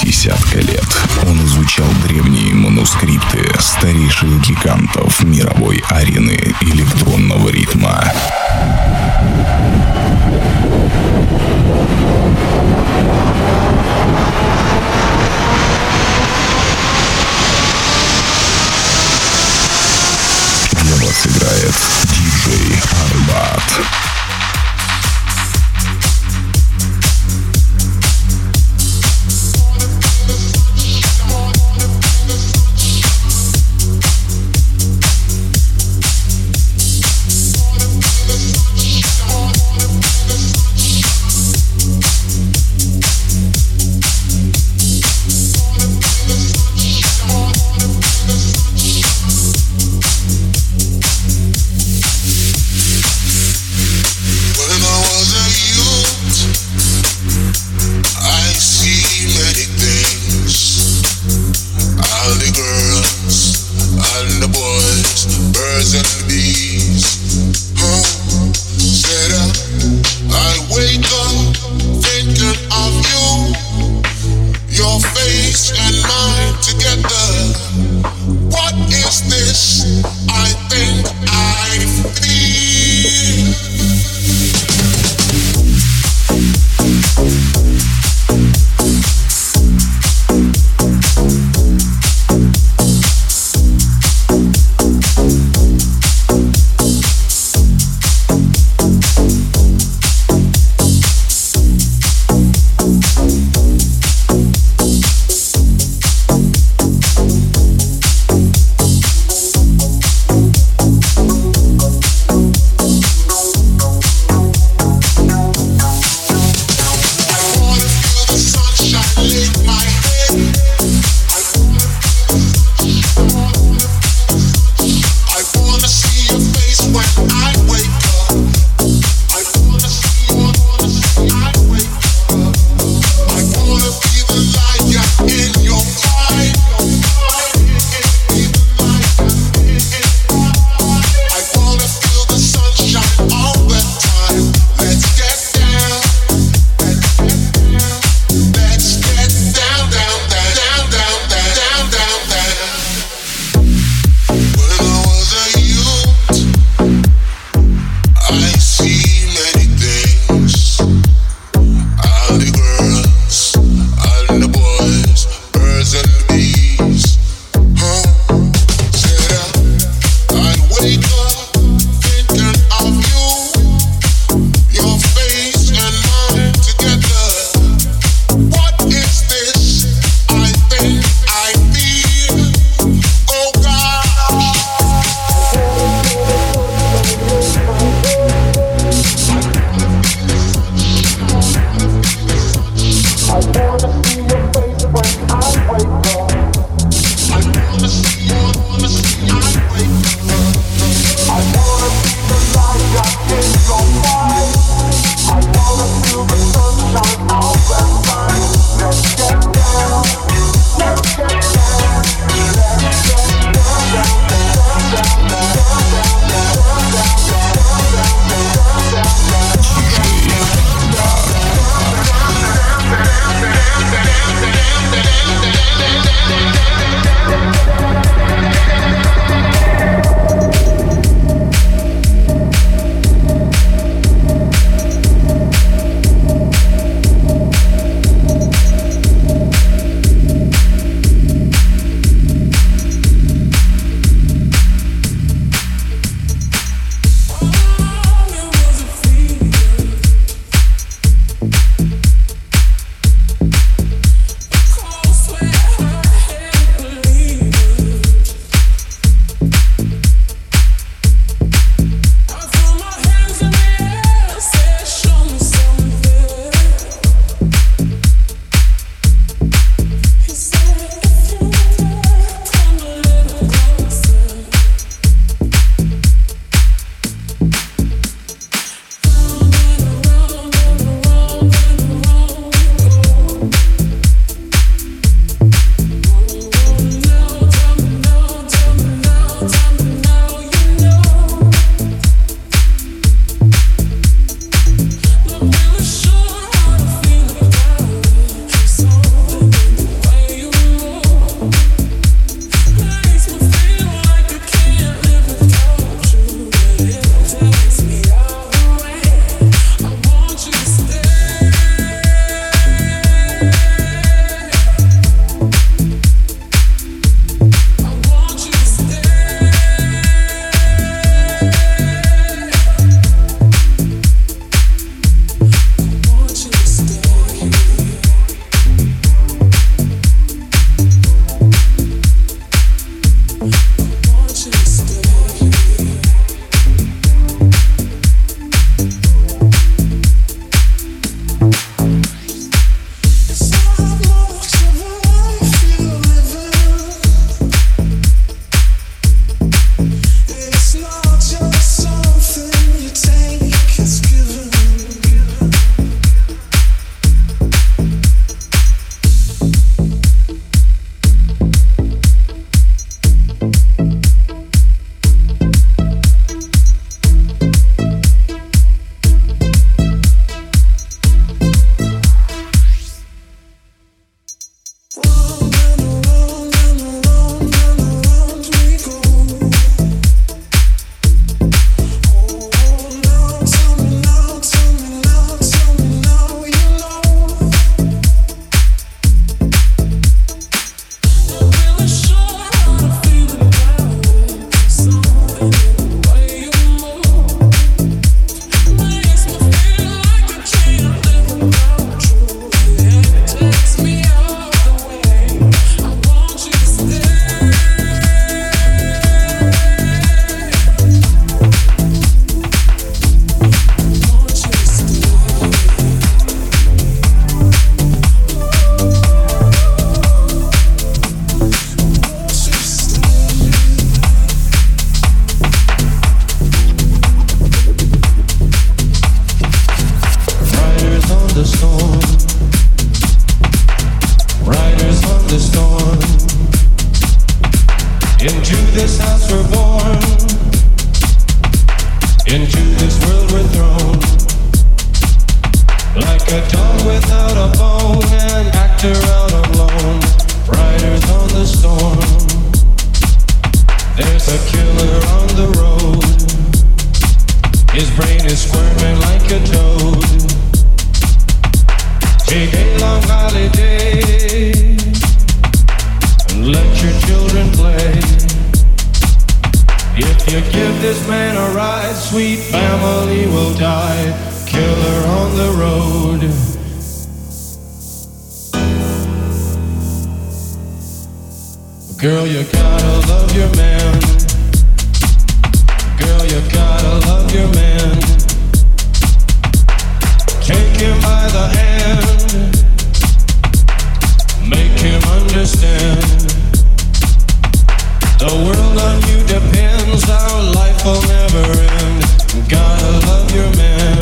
десятка лет. Он изучал древние манускрипты старейших гигантов мировой арены электронного ритма. Для вас играет диджей Арбат. Into this house we're born, into this world we're thrown, like a dog without a bone, an actor out alone, riders on the storm. There's a killer on the road, his brain is squirming like a toad. Take a long holiday, let your children play. If you give this man a ride, sweet family will die. Killer on the road. Girl, you gotta love your man. Girl, you gotta love your man. Take him by the hand, make him understand. The world on you depends, our life will never end. Gotta love your man.